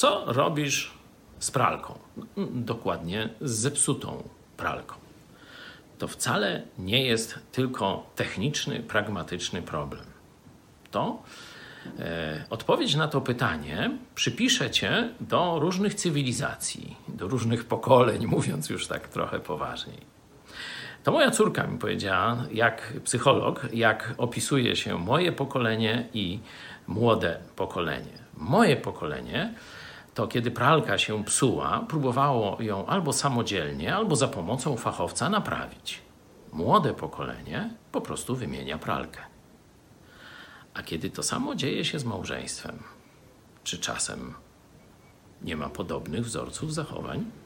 Co robisz z pralką? Dokładnie, z zepsutą pralką. To wcale nie jest tylko techniczny, pragmatyczny problem. To odpowiedź na to pytanie przypisze cię do różnych cywilizacji, do różnych pokoleń, mówiąc już tak trochę poważniej. To moja córka mi powiedziała, jak psycholog, jak opisuje się moje pokolenie i młode pokolenie. Moje pokolenie to kiedy pralka się psuła, próbowało ją albo samodzielnie, albo za pomocą fachowca naprawić. Młode pokolenie po prostu wymienia pralkę. A kiedy to samo dzieje się z małżeństwem? Czy czasem nie ma podobnych wzorców zachowań?